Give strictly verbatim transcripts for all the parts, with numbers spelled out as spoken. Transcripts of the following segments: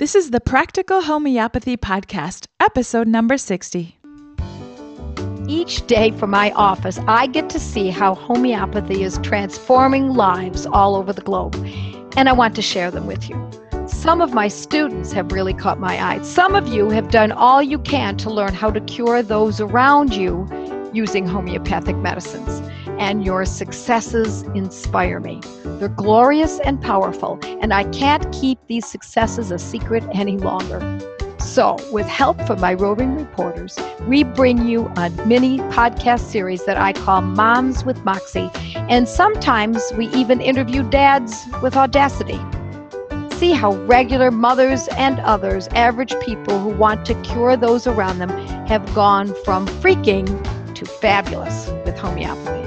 This is the Practical Homeopathy Podcast, episode number sixty. Each day from my office, I get to see how homeopathy is transforming lives all over the globe, and I want to share them with you. Some of my students have really caught my eye. Some of you have done all you can to learn how to cure those around you using homeopathic medicines, and your successes inspire me. They're glorious and powerful, and I can't keep these successes a secret any longer. So, with help from my roving reporters, we bring you a mini podcast series that I call Moms with Moxie, and sometimes we even interview dads with audacity. See how regular mothers and others, average people who want to cure those around them, have gone from freaking to fabulous with homeopathy.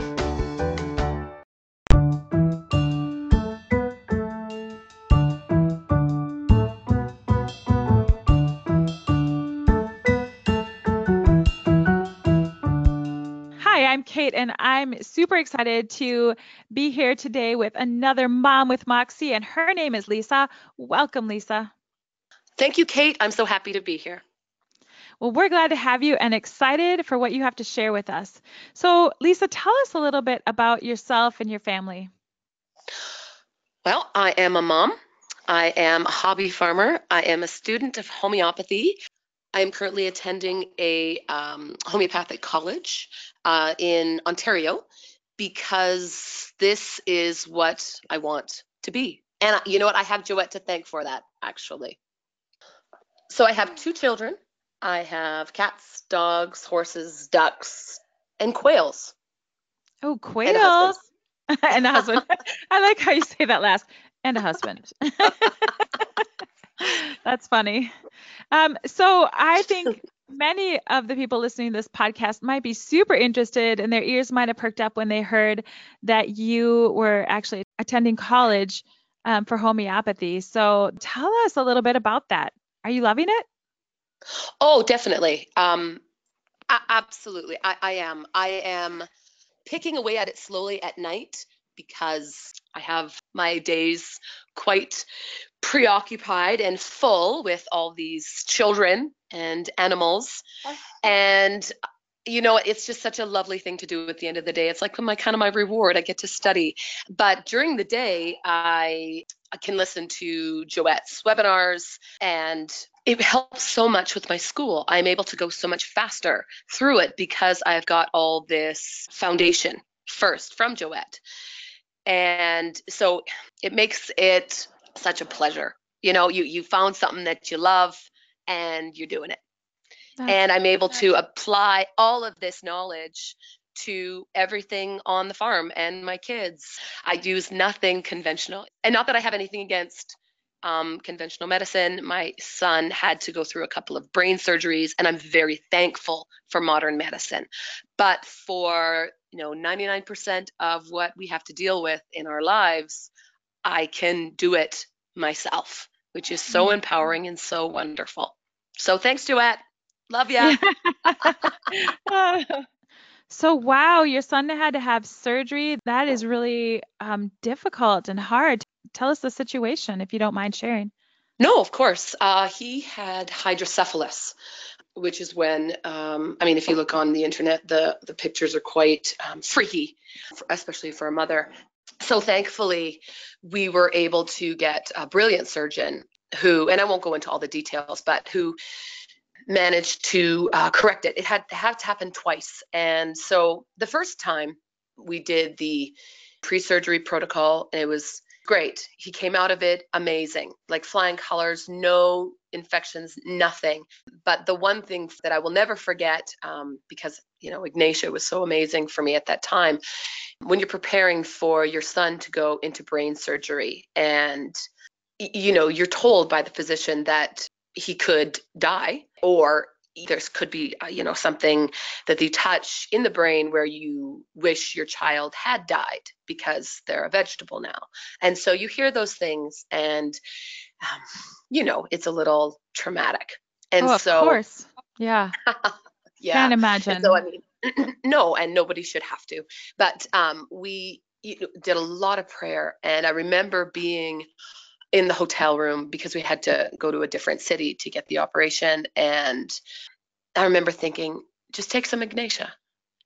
And I'm super excited to be here today with another Mom with Moxie, and her name is Lisa. Welcome, Lisa. Thank you, Kate. I'm so happy to be here. Well, we're glad to have you and excited for what you have to share with us. So, Lisa, tell us a little bit about yourself and your family. Well, I am a mom. I am a hobby farmer. I am a student of homeopathy. I am currently attending a um, homeopathic college uh, in Ontario because this is what I want to be. And I, you know what? I have Joette to thank for that, actually. So I have two children. I have cats, dogs, horses, ducks, and quails. Oh, quails. And a husband. And a husband. I like how you say that last. And a husband. That's funny. Um, so I think many of the people listening to this podcast might be super interested, and their ears might have perked up when they heard that you were actually attending college um, for homeopathy. So tell us a little bit about that. Are you loving it? Oh, definitely. Um, I- absolutely. I-, I am. I am picking away at it slowly at night because I have my days quite preoccupied and full with all these children and animals. And, you know, it's just such a lovely thing to do at the end of the day. It's like my kind of my reward. I get to study. But during the day, I, I can listen to Joette's webinars, and it helps so much with my school. I'm able to go so much faster through it because I've got all this foundation first from Joette. And so it makes it such a pleasure. You know, you, you found something that you love and you're doing it. That's and I'm able nice. to apply all of this knowledge to everything on the farm and my kids. I use nothing conventional. And not that I have anything against um, conventional medicine. My son had to go through a couple of brain surgeries, and I'm very thankful for modern medicine. But for, you know, ninety-nine percent of what we have to deal with in our lives, I can do it myself, which is so empowering and so wonderful. So thanks, Joette. Love ya. So, wow, your son had to have surgery. That is really um, difficult and hard. Tell us the situation, if you don't mind sharing. No, of course. Uh, he had hydrocephalus, which is when, um, I mean, if you look on the internet, the, the pictures are quite um, freaky, especially for a mother. So thankfully, we were able to get a brilliant surgeon who, and I won't go into all the details, but who managed to uh, correct it. It had, had to happen twice. And so the first time we did the pre-surgery protocol, and it was great. He came out of it amazing, like flying colors, no infections, nothing. But the one thing that I will never forget, um, because, you know, Ignatia was so amazing for me at that time, when you're preparing for your son to go into brain surgery and, you know, you're told by the physician that he could die, or there could be, you know, something that they touch in the brain where you wish your child had died because they're a vegetable now. And so you hear those things and, um, you know, it's a little traumatic. And oh, of so, of course. Yeah. Yeah. Can't imagine. And so, I mean, no, and nobody should have to, but um, we you know, did a lot of prayer. And I remember being in the hotel room because we had to go to a different city to get the operation. And I remember thinking, just take some Ignatia.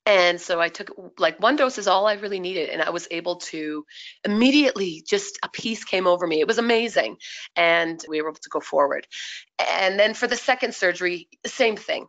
And so I took, like, one dose is all I really needed. And I was able to immediately, just a peace came over me. It was amazing. And we were able to go forward. And then for the second surgery, same thing.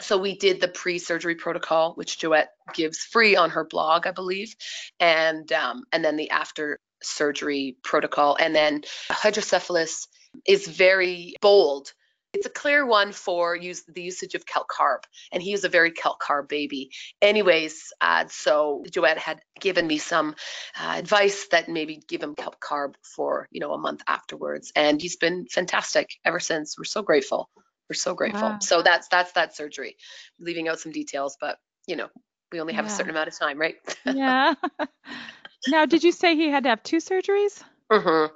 So we did the pre-surgery protocol, which Joette gives free on her blog, I believe. And, um, and then the after surgery protocol. And then hydrocephalus is very bold. It's a clear one for use the usage of kelp carb, and he is a very kelp carb baby. Anyways, uh, so Joette had given me some uh, advice that maybe give him kelp carb for, you know, a month afterwards, and he's been fantastic ever since. We're so grateful. We're so grateful. Wow. So that's that's that surgery. Leaving out some details, but you know, we only have yeah. a certain amount of time, right? Yeah. Now, did you say he had to have two surgeries? Mm-hmm.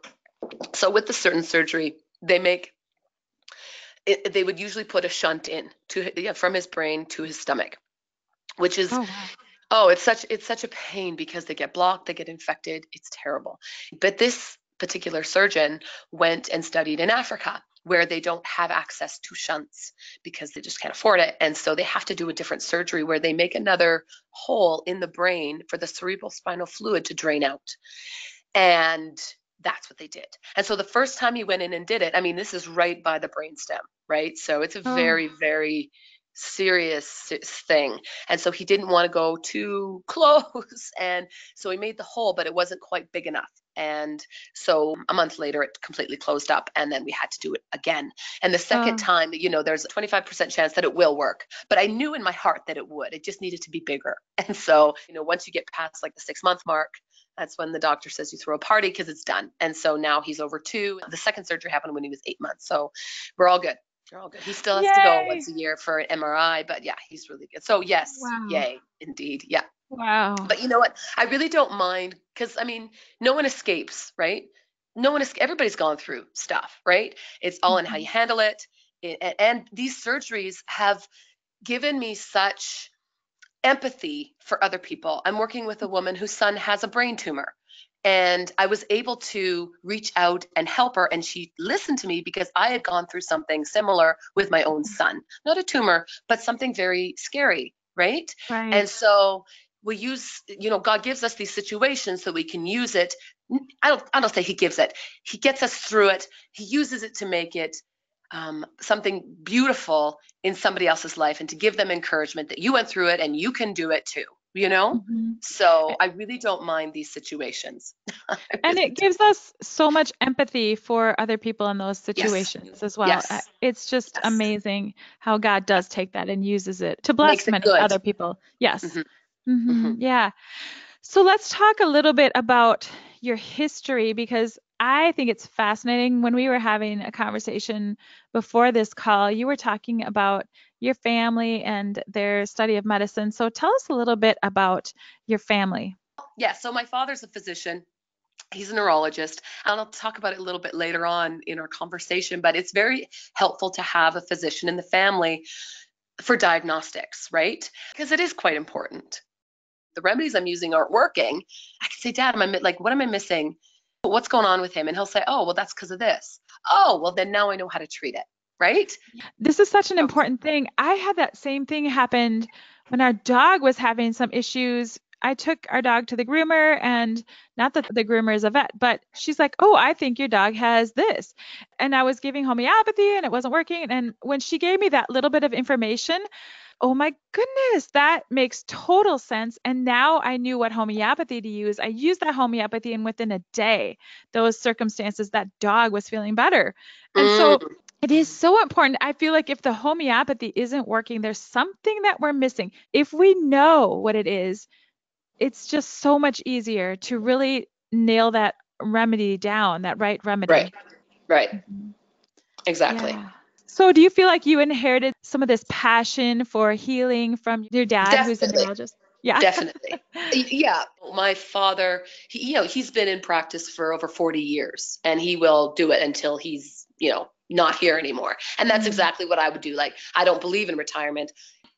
So with the certain surgery, they make. It, they would usually put a shunt in to yeah, from his brain to his stomach, which is, oh, wow. oh, it's such it's such a pain because they get blocked, they get infected. It's terrible. But this particular surgeon went and studied in Africa, where they don't have access to shunts because they just can't afford it. And so they have to do a different surgery where they make another hole in the brain for the cerebral spinal fluid to drain out. And that's what they did. And so the first time he went in and did it, I mean, this is right by the brainstem, right? So it's a oh. very, very serious thing. And so he didn't want to go too close. And so he made the hole, but it wasn't quite big enough. And so a month later, it completely closed up. And then we had to do it again. And the second oh. time, you know, there's a twenty-five percent chance that it will work. But I knew in my heart that it would. It just needed to be bigger. And so, you know, once you get past like the six month mark, that's when the doctor says you throw a party because it's done. And so now he's over two. The second surgery happened when he was eight months. So we're all good. We're all good. He still has yay. to go once a year for an M R I, but yeah, he's really good. So yes, wow. yay, indeed. Yeah. Wow. But you know what? I really don't mind because, I mean, no one escapes, right? No one, esca- everybody's gone through stuff, right? It's all mm-hmm. in how you handle it. it. And these surgeries have given me such empathy for other people. I'm working with a woman whose son has a brain tumor, and I was able to reach out and help her, and she listened to me because I had gone through something similar with my own son. Not a tumor, but something very scary, right? Right. And so we use, you know, God gives us these situations so we can use it. I don't I don't say he gives it. He gets us through it. He uses it to make it Um, something beautiful in somebody else's life, and to give them encouragement that you went through it and you can do it too, you know? Mm-hmm. So I really don't mind these situations. really and it don't. gives us so much empathy for other people in those situations yes. as well. Yes. It's just yes. amazing how God does take that and uses it to bless it many good. other people. Yes. Mm-hmm. Mm-hmm. Mm-hmm. Yeah. So let's talk a little bit about your history, because I think it's fascinating. When we were having a conversation before this call, you were talking about your family and their study of medicine. So tell us a little bit about your family. Yeah, so my father's a physician. He's a neurologist, and I'll talk about it a little bit later on in our conversation, but it's very helpful to have a physician in the family for diagnostics, right? Because it is quite important. The remedies I'm using aren't working. I can say, Dad, am I like, what am I missing? What's going on with him? And he'll say, oh, well, that's because of this. Oh, well, then now I know how to treat it, right? This is such an important thing. I had that same thing happen when our dog was having some issues. I took our dog to the groomer, and not that the groomer is a vet, but she's like, oh, I think your dog has this. And I was giving homeopathy and it wasn't working. And when she gave me that little bit of information, oh my goodness, that makes total sense. And now I knew what homeopathy to use. I used that homeopathy, and within a day, those circumstances, that dog was feeling better. And mm. so it is so important. I feel like if the homeopathy isn't working, there's something that we're missing. If we know what it is, it's just so much easier to really nail that remedy down, that right remedy. Right, right, mm-hmm. exactly. Yeah. So do you feel like you inherited some of this passion for healing from your dad, Definitely. who's a neurologist? Yeah, definitely. Yeah. My father, he, you know, he's been in practice for over forty years, and he will do it until he's, you know, not here anymore. And that's mm-hmm. exactly what I would do. Like, I don't believe in retirement.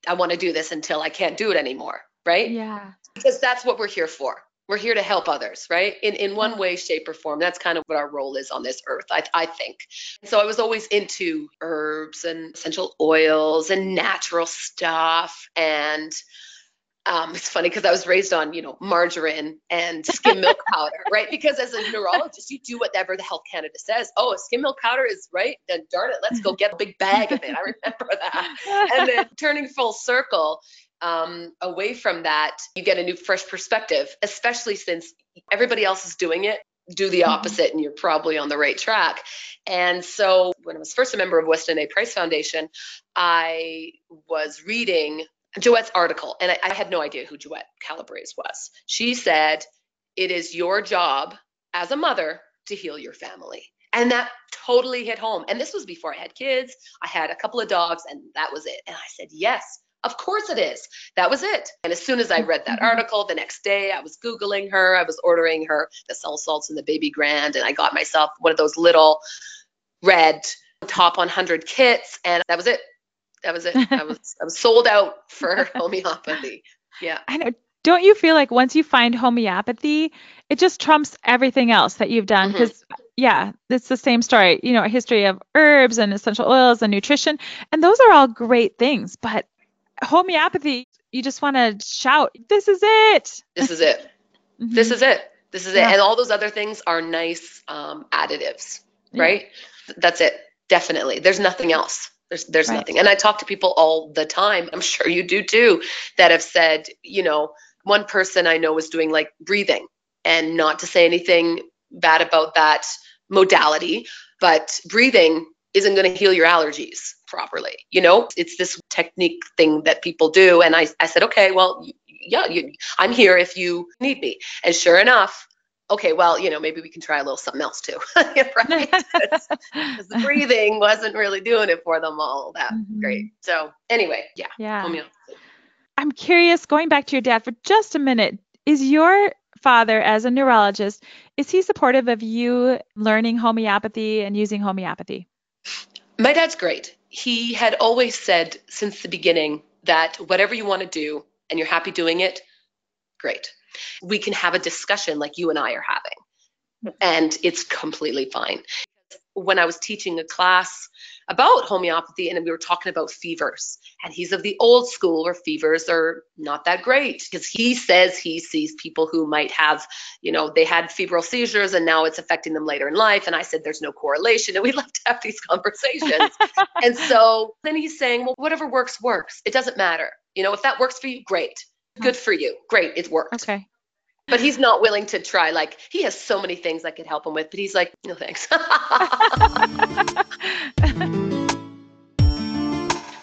I want to do this until I can't do it anymore. Right? Yeah. Because that's what we're here for. we're here to help others, right? In in one way, shape, or form. That's kind of what our role is on this earth, I, I think. So I was always into herbs and essential oils and natural stuff. And um, it's funny because I was raised on, you know, margarine and skim milk powder, right? Because as a neurologist, you do whatever the Health Canada says. Oh, a skim milk powder is right. Then darn it, let's go get a big bag of it. I remember that. And then turning full circle, Um, away from that, you get a new, fresh perspective, especially since everybody else is doing it. Do the opposite mm-hmm. and you're probably on the right track. And so when I was first a member of Weston A. Price Foundation, I was reading Joette's article, and I, I had no idea who Joette Calabrese was. She said, it is your job as a mother to heal your family. And that totally hit home. And this was before I had kids. I had a couple of dogs, and that was it. And I said, yes. Of course it is. That was it. And as soon as I read that article, the next day I was Googling her. I was ordering her the cell salts and the baby grand. And I got myself one of those little red top one hundred kits. And that was it. That was it. I was I was sold out for homeopathy. Yeah. I know. Don't you feel like once you find homeopathy, it just trumps everything else that you've done? Because mm-hmm. yeah, it's the same story, you know, a history of herbs and essential oils and nutrition. And those are all great things. But homeopathy, you just want to shout, this is it. This is it. Mm-hmm. This is it. This is it. Yeah. And all those other things are nice um, additives, right? Yeah. That's it. Definitely. There's nothing else. There's there's right. nothing. And I talk to people all the time, I'm sure you do too, that have said, you know, one person I know was doing like breathing, and not to say anything bad about that modality, but breathing isn't going to heal your allergies properly. You know, it's this technique thing that people do. And I, I said, okay, well, yeah, you, I'm here if you need me. And sure enough, okay, well, you know, maybe we can try a little something else too, right? Because the breathing wasn't really doing it for them all that mm-hmm. great. So anyway, yeah. yeah. Homeopathy. I'm curious, going back to your dad for just a minute, is your father as a neurologist, is he supportive of you learning homeopathy and using homeopathy? My dad's great. He had always said since the beginning that whatever you want to do and you're happy doing it, great. We can have a discussion like you and I are having, and it's completely fine. When I was teaching a class about homeopathy, and we were talking about fevers, and he's of the old school where fevers are not that great, because he says he sees people who might have, you know, they had febrile seizures and now it's affecting them later in life. And I said, there's no correlation. And we love to have these conversations. And so then he's saying, well, whatever works, works. It doesn't matter. You know, if that works for you, great. Good for you. Great. It worked. Okay. But he's not willing to try. Like, he has so many things I could help him with, but he's like, no, thanks.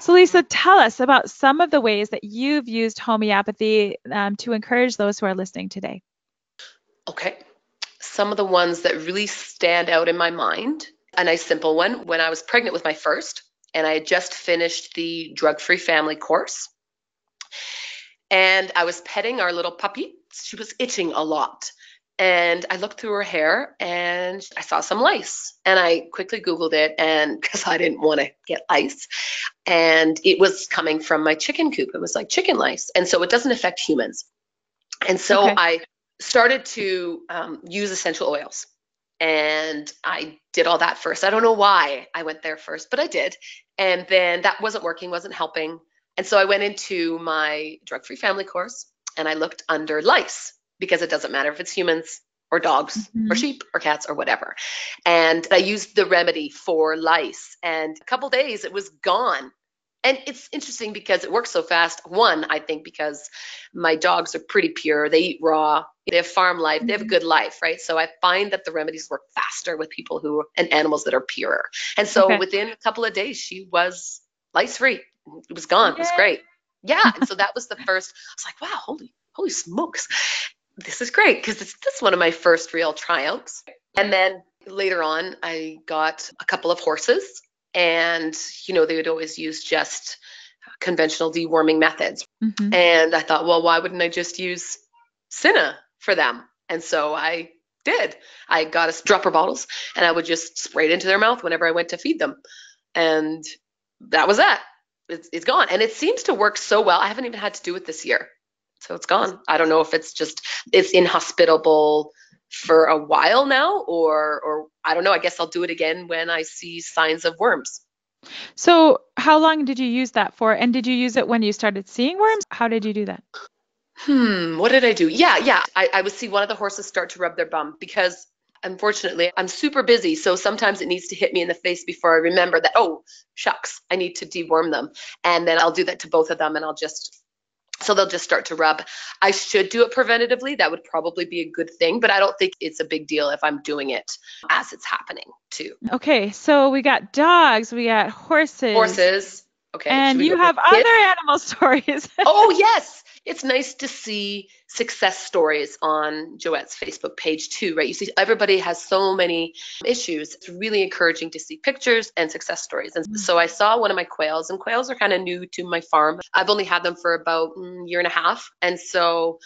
So Lisa, tell us about some of the ways that you've used homeopathy um, to encourage those who are listening today. Okay. Some of the ones that really stand out in my mind, a nice simple one, when I was pregnant with my first, and I had just finished the Drug-Free Family course, and I was petting our little puppy. She was itching a lot. And I looked through her hair and I saw some lice. And I quickly Googled it, and because I didn't want to get lice. And it was coming from my chicken coop. It was like chicken lice. And so it doesn't affect humans. And so okay. I started to um, use essential oils. And I did all that first. I don't know why I went there first, but I did. And then that wasn't working, wasn't helping. And so I went into my Drug-Free Family course, and I looked under lice, because it doesn't matter if it's humans or dogs mm-hmm. or sheep or cats or whatever. And I used the remedy for lice, and a couple days it was gone. And it's interesting because it works so fast. One, I think because my dogs are pretty pure. They eat raw. They have farm life. They have a good life, right? So I find that the remedies work faster with people who and animals that are purer. And so okay. within a couple of days, she was lice free. It was gone. Yay. It was great. Yeah. And so that was the first, I was like, wow, holy, holy smokes. This is great, because this is one of my first real triumphs. And then later on, I got a couple of horses, and, you know, they would always use just conventional deworming methods. Mm-hmm. And I thought, well, why wouldn't I just use Cinna for them? And so I did. I got us dropper bottles, and I would just spray it into their mouth whenever I went to feed them. And that was that. It's, it's gone. And it seems to work so well. I haven't even had to do it this year. So it's gone. I don't know if it's just, it's inhospitable for a while now, or, or I don't know, I guess I'll do it again when I see signs of worms. So how long did you use that for? And did you use it when you started seeing worms? How did you do that? Hmm, what did I do? Yeah, yeah. I, I would see one of the horses start to rub their bum, because unfortunately I'm super busy. So sometimes it needs to hit me in the face before I remember that, oh, shucks, I need to deworm them. And then I'll do that to both of them, and I'll just, so they'll just start to rub. I should do it preventatively. That would probably be a good thing, but I don't think it's a big deal if I'm doing it as it's happening too. Okay. So we got dogs, we got horses. Horses. Okay. And you have other animal stories. Oh, yes. It's nice to see success stories on Joette's Facebook page too, right? You see, everybody has so many issues. It's really encouraging to see pictures and success stories. And so I saw one of my quails, and quails are kind of new to my farm. I've only had them for about a year and a half. And so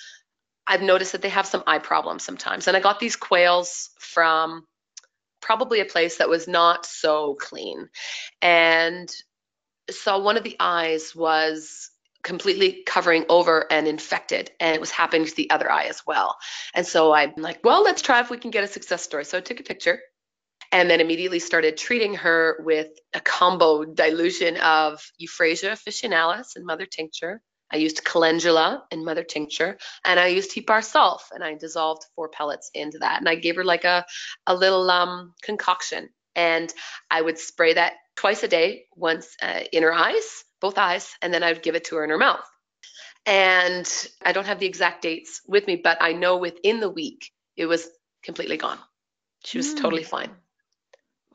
I've noticed that they have some eye problems sometimes. And I got these quails from probably a place that was not so clean. And so one of the eyes was completely covering over and infected, and it was happening to the other eye as well. And so I'm like, well, let's try if we can get a success story. So I took a picture and then immediately started treating her with a combo dilution of Euphrasia officinalis and mother tincture. I used calendula and mother tincture, and I used Heparin sulf, and I dissolved four pellets into that. And I gave her like a, a little um, concoction, and I would spray that twice a day, once uh, in her eyes, both eyes, and then I would give it to her in her mouth. And I don't have the exact dates with me, but I know within the week, it was completely gone. She was mm. totally fine.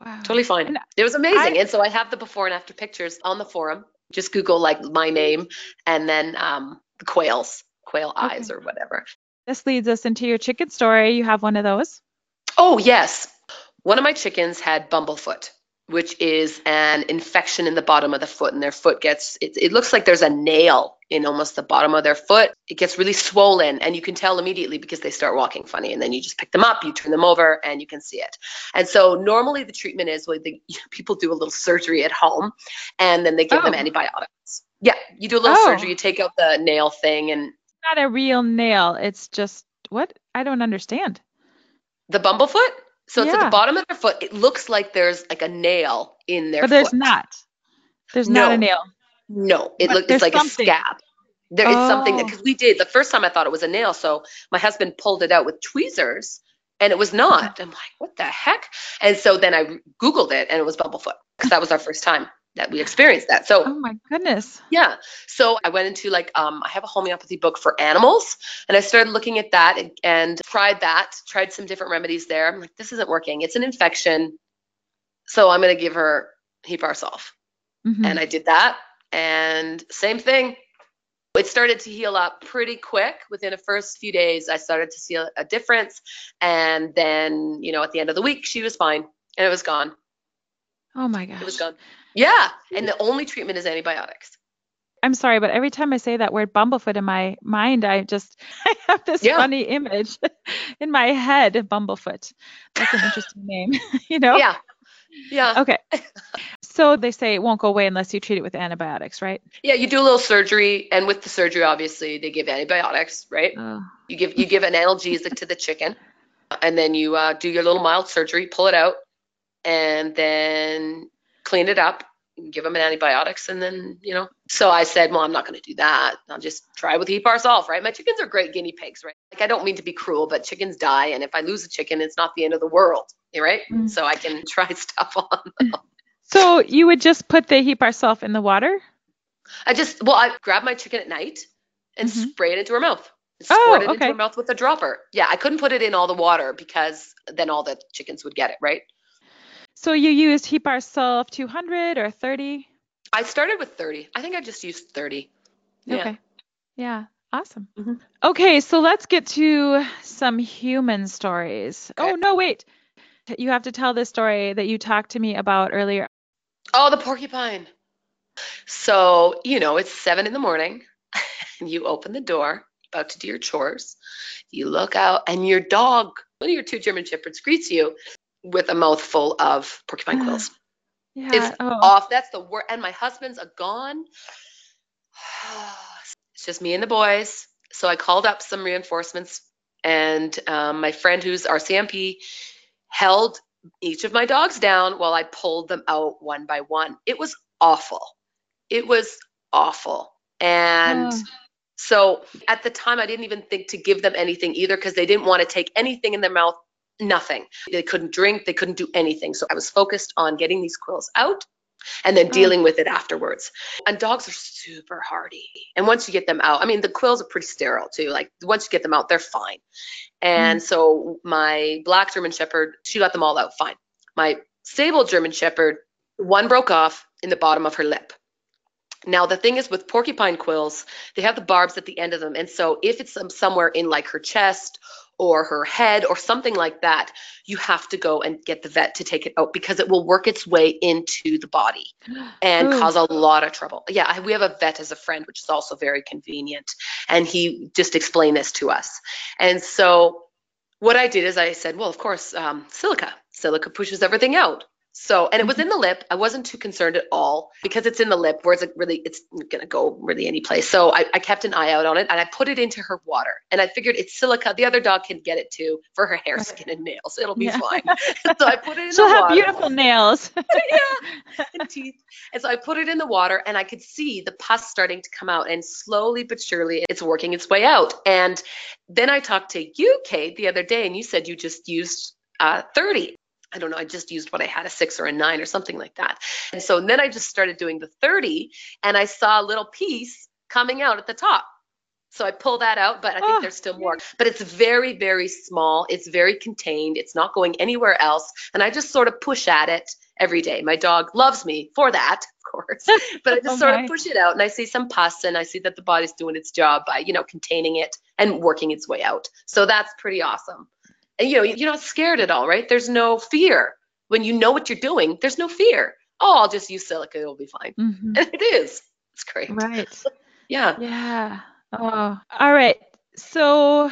Wow. Totally fine. And it was amazing. I, and so I have the before and after pictures on the forum. Just Google like my name and then um, the quails, quail okay. eyes or whatever. This leads us into your chicken story. You have one of those? Oh, yes. One of my chickens had bumblefoot, which is an infection in the bottom of the foot, and their foot gets, it, it looks like there's a nail in almost the bottom of their foot. It gets really swollen, and you can tell immediately because they start walking funny, and then you just pick them up, you turn them over, and you can see it. And so normally the treatment is, well, the, people do a little surgery at home, and then they give oh. them antibiotics. Yeah, you do a little oh. surgery, you take out the nail thing. And it's not a real nail, it's just, what? I don't understand. The bumblefoot? So yeah. It's at the bottom of their foot. It looks like there's like a nail in their foot. But there's foot. not. There's no, not a nail. No, it looks it's like something. a scab. There oh. is something that, because we did, the first time I thought it was a nail. So my husband pulled it out with tweezers, and it was not. I'm like, what the heck? And so then I Googled it, and it was bumblefoot, because that was our first time that we experienced that. So, oh my goodness. Yeah. So I went into like, um, I have a homeopathy book for animals, and I started looking at that and, and tried that, tried some different remedies there. I'm like, this isn't working. It's an infection. So I'm going to give her Heparin sulf. Mm-hmm. And I did that, and same thing. It started to heal up pretty quick. Within the first few days, I started to see a, a difference. And then, you know, at the end of the week, she was fine, and it was gone. Oh my gosh. It was gone. Yeah. And the only treatment is antibiotics. I'm sorry, but every time I say that word bumblefoot in my mind, I just I have this yeah. funny image in my head of bumblefoot. That's an interesting name, you know? Yeah. Yeah. Okay. So they say it won't go away unless you treat it with antibiotics, right? Yeah, you do a little surgery, and with the surgery, obviously, they give antibiotics, right? Oh. You give you give an analgesic to the chicken, and then you uh, do your little mild surgery, pull it out, and then clean it up, give them an antibiotics, and then, you know. So I said, well, I'm not going to do that. I'll just try with Heparin sulf, right? My chickens are great guinea pigs, right? Like, I don't mean to be cruel, but chickens die. And if I lose a chicken, it's not the end of the world, right? Mm-hmm. So I can try stuff on them. So you would just put the Heparin sulf in the water? I just, well, I grab my chicken at night and mm-hmm. spray it into her mouth. Squirt oh, it okay. into her mouth with a dropper. Yeah, I couldn't put it in all the water because then all the chickens would get it, right? So you used Heparin sulf two hundred or thirty? I started with thirty. I think I just used thirty. Yeah. Okay. Yeah. Awesome. Mm-hmm. Okay. So let's get to some human stories. Okay. Oh, no, wait. You have to tell this story that you talked to me about earlier. Oh, the porcupine. So, you know, it's seven in the morning and you open the door, about to do your chores. You look out and your dog, one of your two German Shepherds, greets you with a mouthful of porcupine quills. Yeah, it's oh. off. That's the word. And my husband's a gone. It's just me and the boys. So I called up some reinforcements, and um, my friend who's R C M P held each of my dogs down while I pulled them out one by one. It was awful. It was awful. And oh. so at the time, I didn't even think to give them anything either, because they didn't want to take anything in their mouth, nothing. They couldn't drink. They couldn't do anything. So I was focused on getting these quills out and then dealing with it afterwards. And dogs are super hardy. And once you get them out, I mean, the quills are pretty sterile too. Like once you get them out, they're fine. And mm. so my black German Shepherd, she got them all out fine. My sable German Shepherd, one broke off in the bottom of her lip. Now, the thing is with porcupine quills, they have the barbs at the end of them. And so if it's somewhere in like her chest or her head or something like that, you have to go and get the vet to take it out, because it will work its way into the body and Ooh. Cause a lot of trouble. Yeah, we have a vet as a friend, which is also very convenient. And he just explained this to us. And so what I did is I said, well, of course, um, silica. Silica pushes everything out. So, and it was in the lip. I wasn't too concerned at all because it's in the lip, where it's like really, it's going to go really any place. So I, I kept an eye out on it, and I put it into her water, and I figured it's silica. The other dog can get it too for her hair, skin, and nails. It'll be yeah. fine. So I put it in She'll the water. She'll have beautiful nails. yeah, and teeth. And so I put it in the water, and I could see the pus starting to come out, and slowly but surely it's working its way out. And then I talked to you, Kate, the other day, and you said you just used uh, thirty. I don't know, I just used what I had, a six or a nine or something like that. And so then I just started doing the thirty, and I saw a little piece coming out at the top. So I pull that out, but I think oh, there's still more. But it's very, very small. It's very contained. It's not going anywhere else. And I just sort of push at it every day. My dog loves me for that, of course. But I just oh sort my. of push it out, and I see some pus, and I see that the body's doing its job by, you know, containing it and working its way out. So that's pretty awesome. And, you know, you're not scared at all, right? There's no fear. When you know what you're doing, there's no fear. Oh, I'll just use silica. It'll be fine. Mm-hmm. And it is. It's great. Right. yeah. Yeah. Oh, all right. So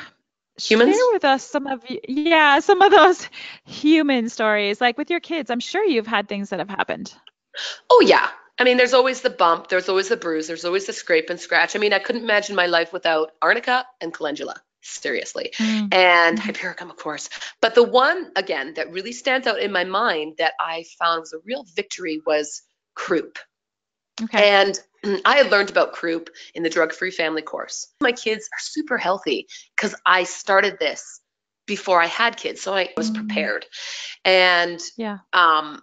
humans? Share with us some of, you, yeah, some of those human stories. Like with your kids, I'm sure you've had things that have happened. Oh, yeah. I mean, there's always the bump. There's always the bruise. There's always the scrape and scratch. I mean, I couldn't imagine my life without arnica and calendula. Seriously. Mm. And hypericum, of course. But the one, again, that really stands out in my mind that I found was a real victory was croup. Okay. And I had learned about croup in the Drug-Free Family course. My kids are super healthy because I started this before I had kids. So I was prepared. And yeah. um,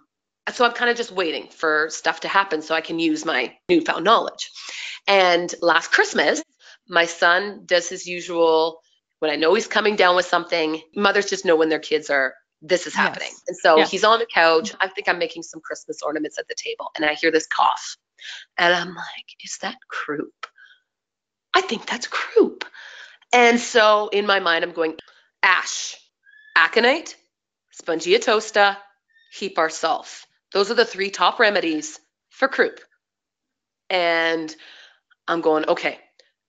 so I'm kind of just waiting for stuff to happen so I can use my newfound knowledge. And last Christmas, my son does his usual. When I know he's coming down with something, mothers just know when their kids are, this is happening. Yes. And so yeah. he's on the couch. I think I'm making some Christmas ornaments at the table, and I hear this cough. And I'm like, is that croup? I think that's croup. And so in my mind, I'm going, ash, aconite, spongia tosta, hepair sulf. Those are the three top remedies for croup. And I'm going, okay.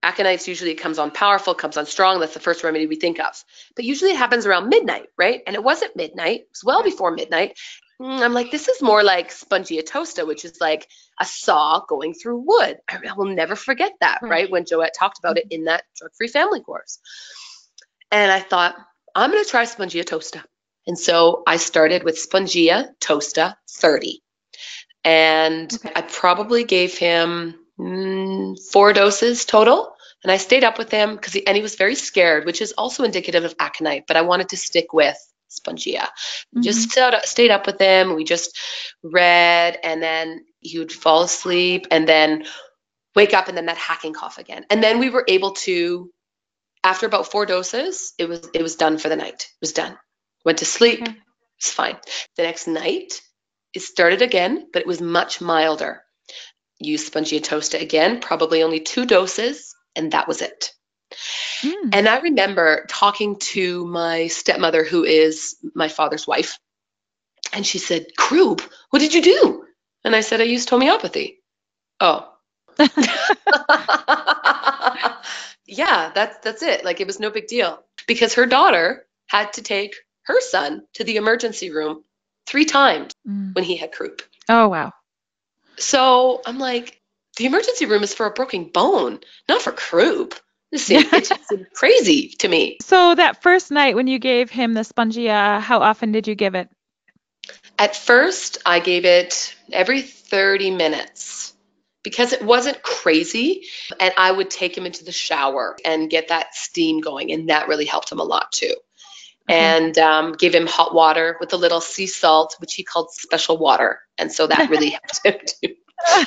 Aconites, usually it comes on powerful, comes on strong. That's the first remedy we think of. But usually it happens around midnight, right? And it wasn't midnight. It was well before midnight. And I'm like, this is more like spongia tosta, which is like a saw going through wood. I will never forget that, right? right? When Joette talked about it in that Drug-Free Family course. And I thought, I'm going to try spongia tosta. And so I started with spongia tosta thirty. And okay. I probably gave him Mm, four doses total, and I stayed up with him because he, and he was very scared, which is also indicative of aconite, but I wanted to stick with spongia. Mm-hmm. Just stayed up, stayed up with him. We just read, and then he would fall asleep and then wake up, and then that hacking cough again. And then we were able to, after about four doses, it was it was done for the night. It was done. Went to sleep. Okay. It was fine. The next night, it started again, but it was much milder. Use spongia tosta again, probably only two doses, and that was it. Mm. And I remember talking to my stepmother, who is my father's wife, and she said, Krub, what did you do? And I said, I used homeopathy. Oh. yeah, that's that's it. Like, it was no big deal. Because her daughter had to take her son to the emergency room three times mm. when he had croup. Oh, wow. So I'm like, the emergency room is for a broken bone, not for croup. This seems, it seemed crazy to me. So that first night when you gave him the Spongia, how often did you give it? At first, I gave it every thirty minutes because it wasn't crazy. And I would take him into the shower and get that steam going. And that really helped him a lot too. Mm-hmm. And um, give him hot water with a little sea salt, which he called special water. And so that really helped him too.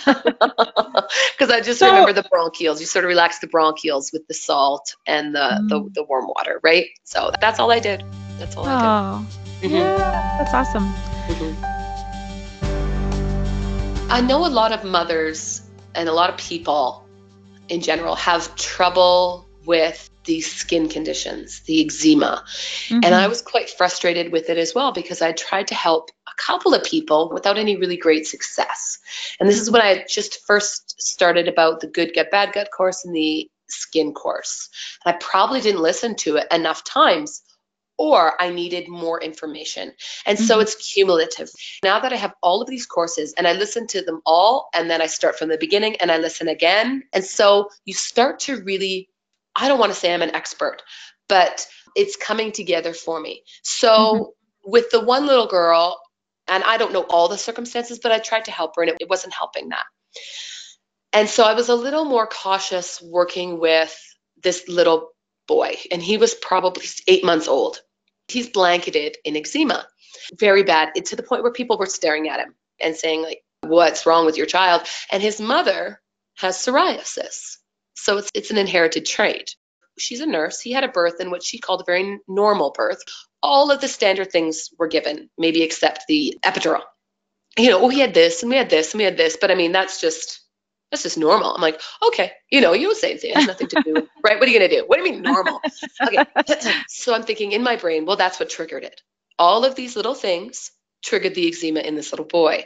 Because I just so, remember the bronchioles. You sort of relax the bronchioles with the salt and the, mm-hmm. the, the warm water, right? So that's all I did. That's all oh, I did. Mm-hmm. Yeah, that's awesome. Mm-hmm. I know a lot of mothers and a lot of people in general have trouble with these skin conditions, the eczema. Mm-hmm. And I was quite frustrated with it as well because I tried to help couple of people without any really great success. And this is when I just first started about the Good Gut, Bad Gut course and the skin course. And I probably didn't listen to it enough times, or I needed more information. And mm-hmm. so it's cumulative. Now that I have all of these courses and I listen to them all, and then I start from the beginning and I listen again. And so you start to really, I don't want to say I'm an expert, but it's coming together for me. So mm-hmm. with the one little girl, and I don't know all the circumstances, but I tried to help her and it, it wasn't helping that. And so I was a little more cautious working with this little boy. And he was probably eight months old. He's blanketed in eczema, very bad, it, to the point where people were staring at him and saying, like, what's wrong with your child? And his mother has psoriasis. So it's it's an inherited trait. She's a nurse. He had a birth in what she called a very normal birth. All of the standard things were given, maybe except the epidural. You know, oh, he had this and we had this and we had this. But I mean, that's just, that's just normal. I'm like, okay, you know, you would say it has nothing to do with, right? What are you going to do? What do you mean normal? Okay. So I'm thinking in my brain, well, that's what triggered it. All of these little things triggered the eczema in this little boy.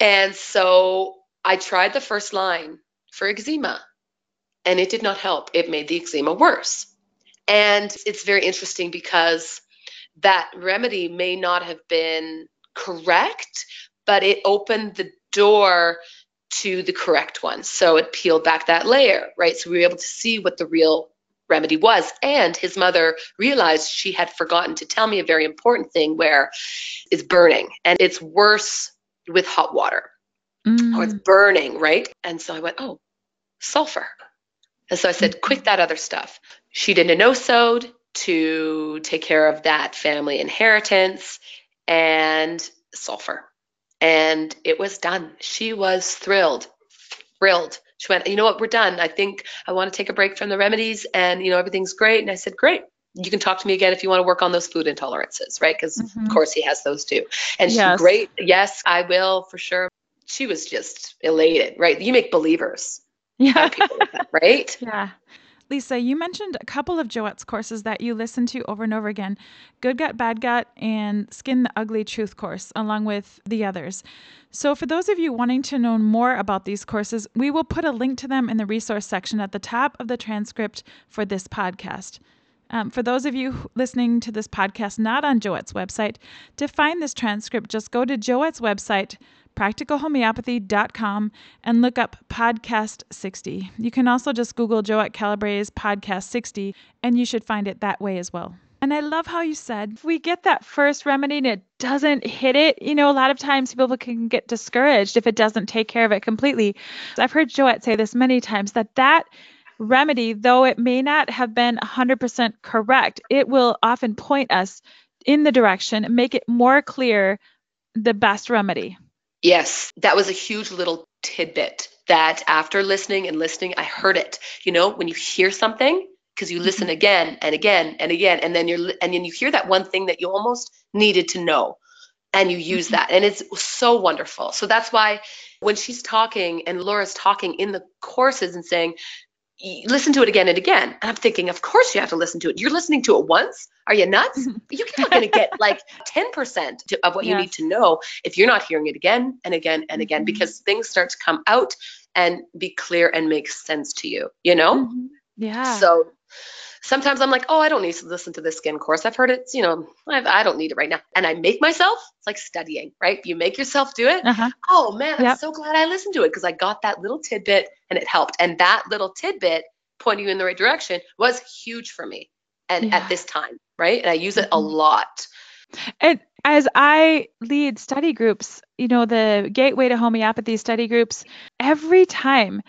And so I tried the first line for eczema and it did not help. It made the eczema worse. And it's very interesting because that remedy may not have been correct, but it opened the door to the correct one. So it peeled back that layer, right? So we were able to see what the real remedy was. And his mother realized she had forgotten to tell me a very important thing, where it's burning and it's worse with hot water mm. or it's burning, right? And so I went, oh, sulfur. And so I said, quick, that other stuff. She did an O S O D to take care of that family inheritance and sulfur. And it was done. She was thrilled, thrilled. She went, you know what, we're done. I think I want to take a break from the remedies and, you know, everything's great. And I said, great. You can talk to me again if you want to work on those food intolerances, right? Because, mm-hmm. of course, he has those too. And yes. She, great. Yes, I will for sure. She was just elated, right? You make believers. Yeah. That, right? Yeah. Lisa, you mentioned a couple of Joette's courses that you listen to over and over again, Good Gut, Bad Gut, and Skin the Ugly Truth course, along with the others. So for those of you wanting to know more about these courses, we will put a link to them in the resource section at the top of the transcript for this podcast. Um, for those of you listening to this podcast not on Joette's website, to find this transcript, just go to Joette's website, practical homeopathy dot com, and look up podcast sixty. You can also just Google Joette Calabrese podcast sixty, and you should find it that way as well. And I love how you said, we get that first remedy and it doesn't hit it. You know, a lot of times people can get discouraged if it doesn't take care of it completely. I've heard Joette say this many times, that that remedy, though it may not have been one hundred percent correct, it will often point us in the direction and make it more clear the best remedy. Yes, that was a huge little tidbit that after listening and listening, I heard it. You know, when you hear something, because you listen again and again and again, and then you're and then you hear that one thing that you almost needed to know, and you use that, and it's so wonderful. So that's why when she's talking and Laura's talking in the courses and saying, listen to it again and again. And I'm thinking, of course you have to listen to it. You're listening to it once. Are you nuts? You're not going to get like ten percent of what yes. you need to know if you're not hearing it again and again and again, because things start to come out and be clear and make sense to you, you know? Mm-hmm. Yeah. So sometimes I'm like, oh, I don't need to listen to this skin course. I've heard it, you know, I've, I don't need it right now. And I make myself, it's like studying, right? You make yourself do it. Uh-huh. Oh man, yep. I'm so glad I listened to it because I got that little tidbit and it helped. And that little tidbit pointing you in the right direction was huge for me. And yeah. at this time, right? And I use it a lot. And as I lead study groups, you know, the Gateway to Homeopathy study groups, every time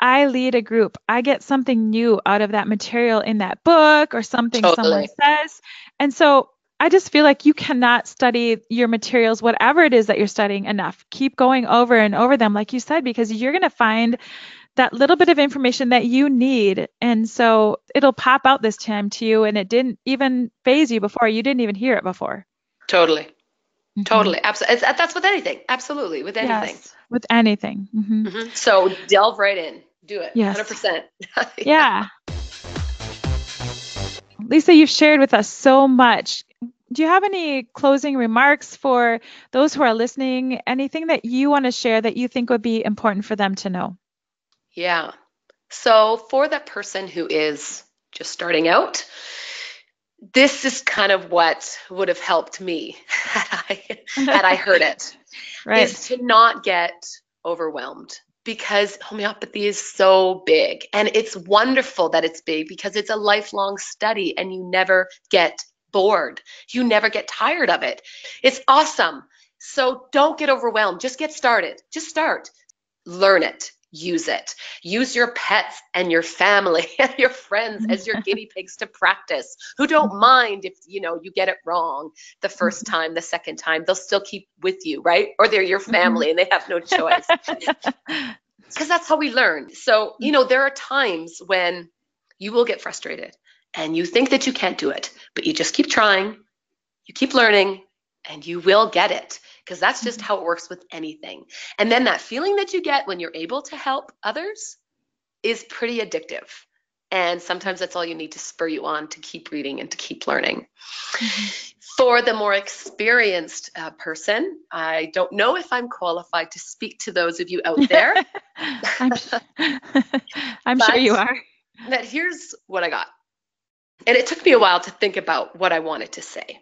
I lead a group, I get something new out of that material in that book or something totally. someone says. And so I just feel like you cannot study your materials, whatever it is that you're studying, enough. Keep going over and over them, like you said, because you're going to find that little bit of information that you need. And so it'll pop out this time to you, and it didn't even phase you before. You didn't even hear it before. Totally. Mm-hmm. Totally. Absolutely. That's with anything. Absolutely. With anything. Yes, with anything. Mm-hmm. Mm-hmm. So delve right in. Do it. Yes. one hundred percent. Yeah. Lisa, you've shared with us so much. Do you have any closing remarks for those who are listening? Anything that you want to share that you think would be important for them to know? Yeah. So for that person who is just starting out, this is kind of what would have helped me had I, had I heard it, right. is to not get overwhelmed, because homeopathy is so big, and it's wonderful that it's big because it's a lifelong study and you never get bored. You never get tired of it. It's awesome. So don't get overwhelmed. Just get started. Just start. Learn it. Use it. Use your pets and your family and your friends as your guinea pigs to practice, who don't mind if, you know, you get it wrong the first time, the second time, they'll still keep with you, right? Or they're your family and they have no choice. Because that's how we learn. So, you know, there are times when you will get frustrated and you think that you can't do it, but you just keep trying, you keep learning, and you will get it. Because that's just how it works with anything. And then that feeling that you get when you're able to help others is pretty addictive. And sometimes that's all you need to spur you on to keep reading and to keep learning. For the more experienced uh, person, I don't know if I'm qualified to speak to those of you out there. I'm, sure. I'm but, sure you are. But here's what I got. And it took me a while to think about what I wanted to say.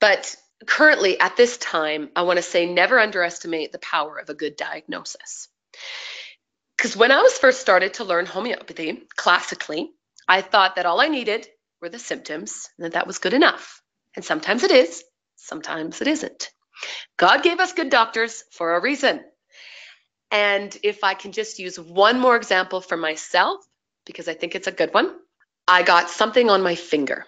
But currently, at this time, I want to say never underestimate the power of a good diagnosis. Because when I was first started to learn homeopathy, classically, I thought that all I needed were the symptoms, and that that was good enough. And sometimes it is, sometimes it isn't. God gave us good doctors for a reason. And if I can just use one more example for myself, because I think it's a good one, I got something on my finger.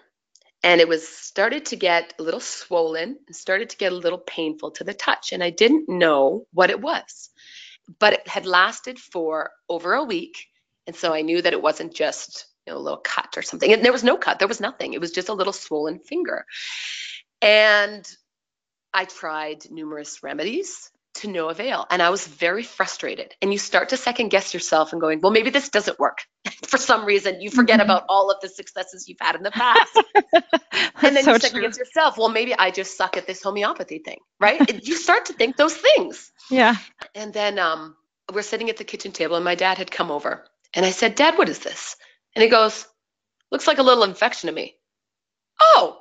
And it was started to get a little swollen and started to get a little painful to the touch. And I didn't know what it was, but it had lasted for over a week. And so I knew that it wasn't just, you know, a little cut or something. And there was no cut. There was nothing. It was just a little swollen finger. And I tried numerous remedies to no avail. And I was very frustrated. And you start to second guess yourself and going, well, maybe this doesn't work. For some reason, you forget mm-hmm. about all of the successes you've had in the past. And then so you second guess yourself, well, maybe I just suck at this homeopathy thing, right? You start to think those things. Yeah. And then um, we're sitting at the kitchen table and my dad had come over. And I said, Dad, what is this? And he goes, looks like a little infection to me. Oh,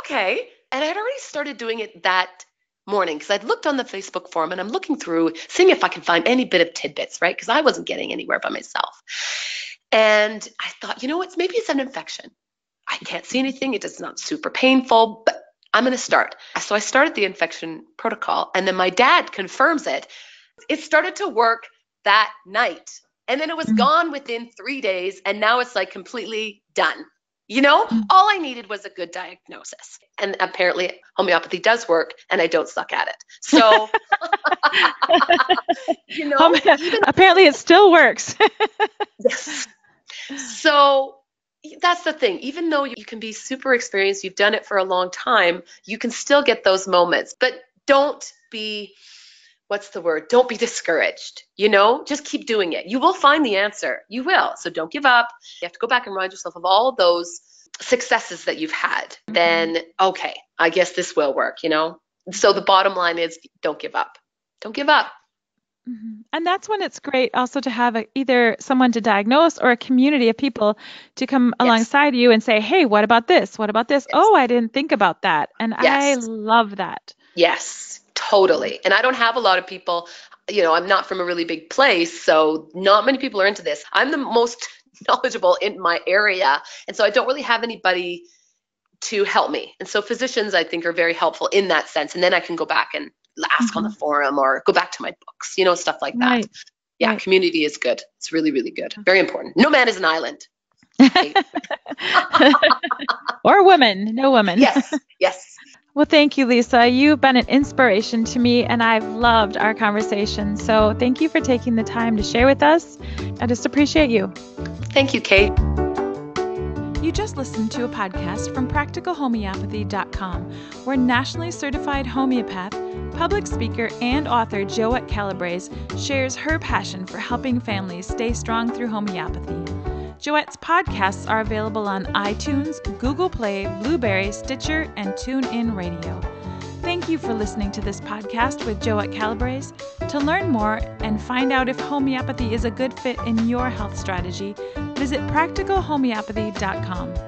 okay. And I had already started doing it that morning, because I'd looked on the Facebook forum and I'm looking through, seeing if I can find any bit of tidbits, right? Because I wasn't getting anywhere by myself. And I thought, you know what, maybe it's an infection. I can't see anything. It is not super painful, but I'm going to start. So I started the infection protocol, and then my dad confirms it. It started to work that night, and then it was mm-hmm. gone within three days. And now it's like completely done. You know, all I needed was a good diagnosis. And apparently homeopathy does work, and I don't suck at it. So, you know, Home- even- apparently it still works. Yes. So that's the thing. Even though you can be super experienced, you've done it for a long time, you can still get those moments. But don't be, what's the word? Don't be discouraged. You know, just keep doing it. You will find the answer. You will. So don't give up. You have to go back and remind yourself of all those successes that you've had. Mm-hmm. Then, okay, I guess this will work, you know? So the bottom line is don't give up. Don't give up. Mm-hmm. And that's when it's great also to have a, either someone to diagnose or a community of people to come yes. alongside you and say, hey, what about this? What about this? Yes. Oh, I didn't think about that. And yes. I love that. Yes, totally. And I don't have a lot of people. You know, I'm not from a really big place, so not many people are into this. I'm the most knowledgeable in my area. And so I don't really have anybody to help me. And so physicians, I think, are very helpful in that sense. And then I can go back and ask mm-hmm. on the forum or go back to my books, you know, stuff like that. Right. Yeah, right. Community is good. It's really, really good. Very important. No man is an island. Or woman. No woman. Yes. Yes. Well, thank you, Lisa. You've been an inspiration to me, and I've loved our conversation. So thank you for taking the time to share with us. I just appreciate you. Thank you, Kate. You just listened to a podcast from practical homeopathy dot com, where nationally certified homeopath, public speaker, and author Joette Calabrese shares her passion for helping families stay strong through homeopathy. Joette's podcasts are available on iTunes, Google Play, Blueberry, Stitcher, and TuneIn Radio. Thank you for listening to this podcast with Joette Calabrese. To learn more and find out if homeopathy is a good fit in your health strategy, visit practical homeopathy dot com.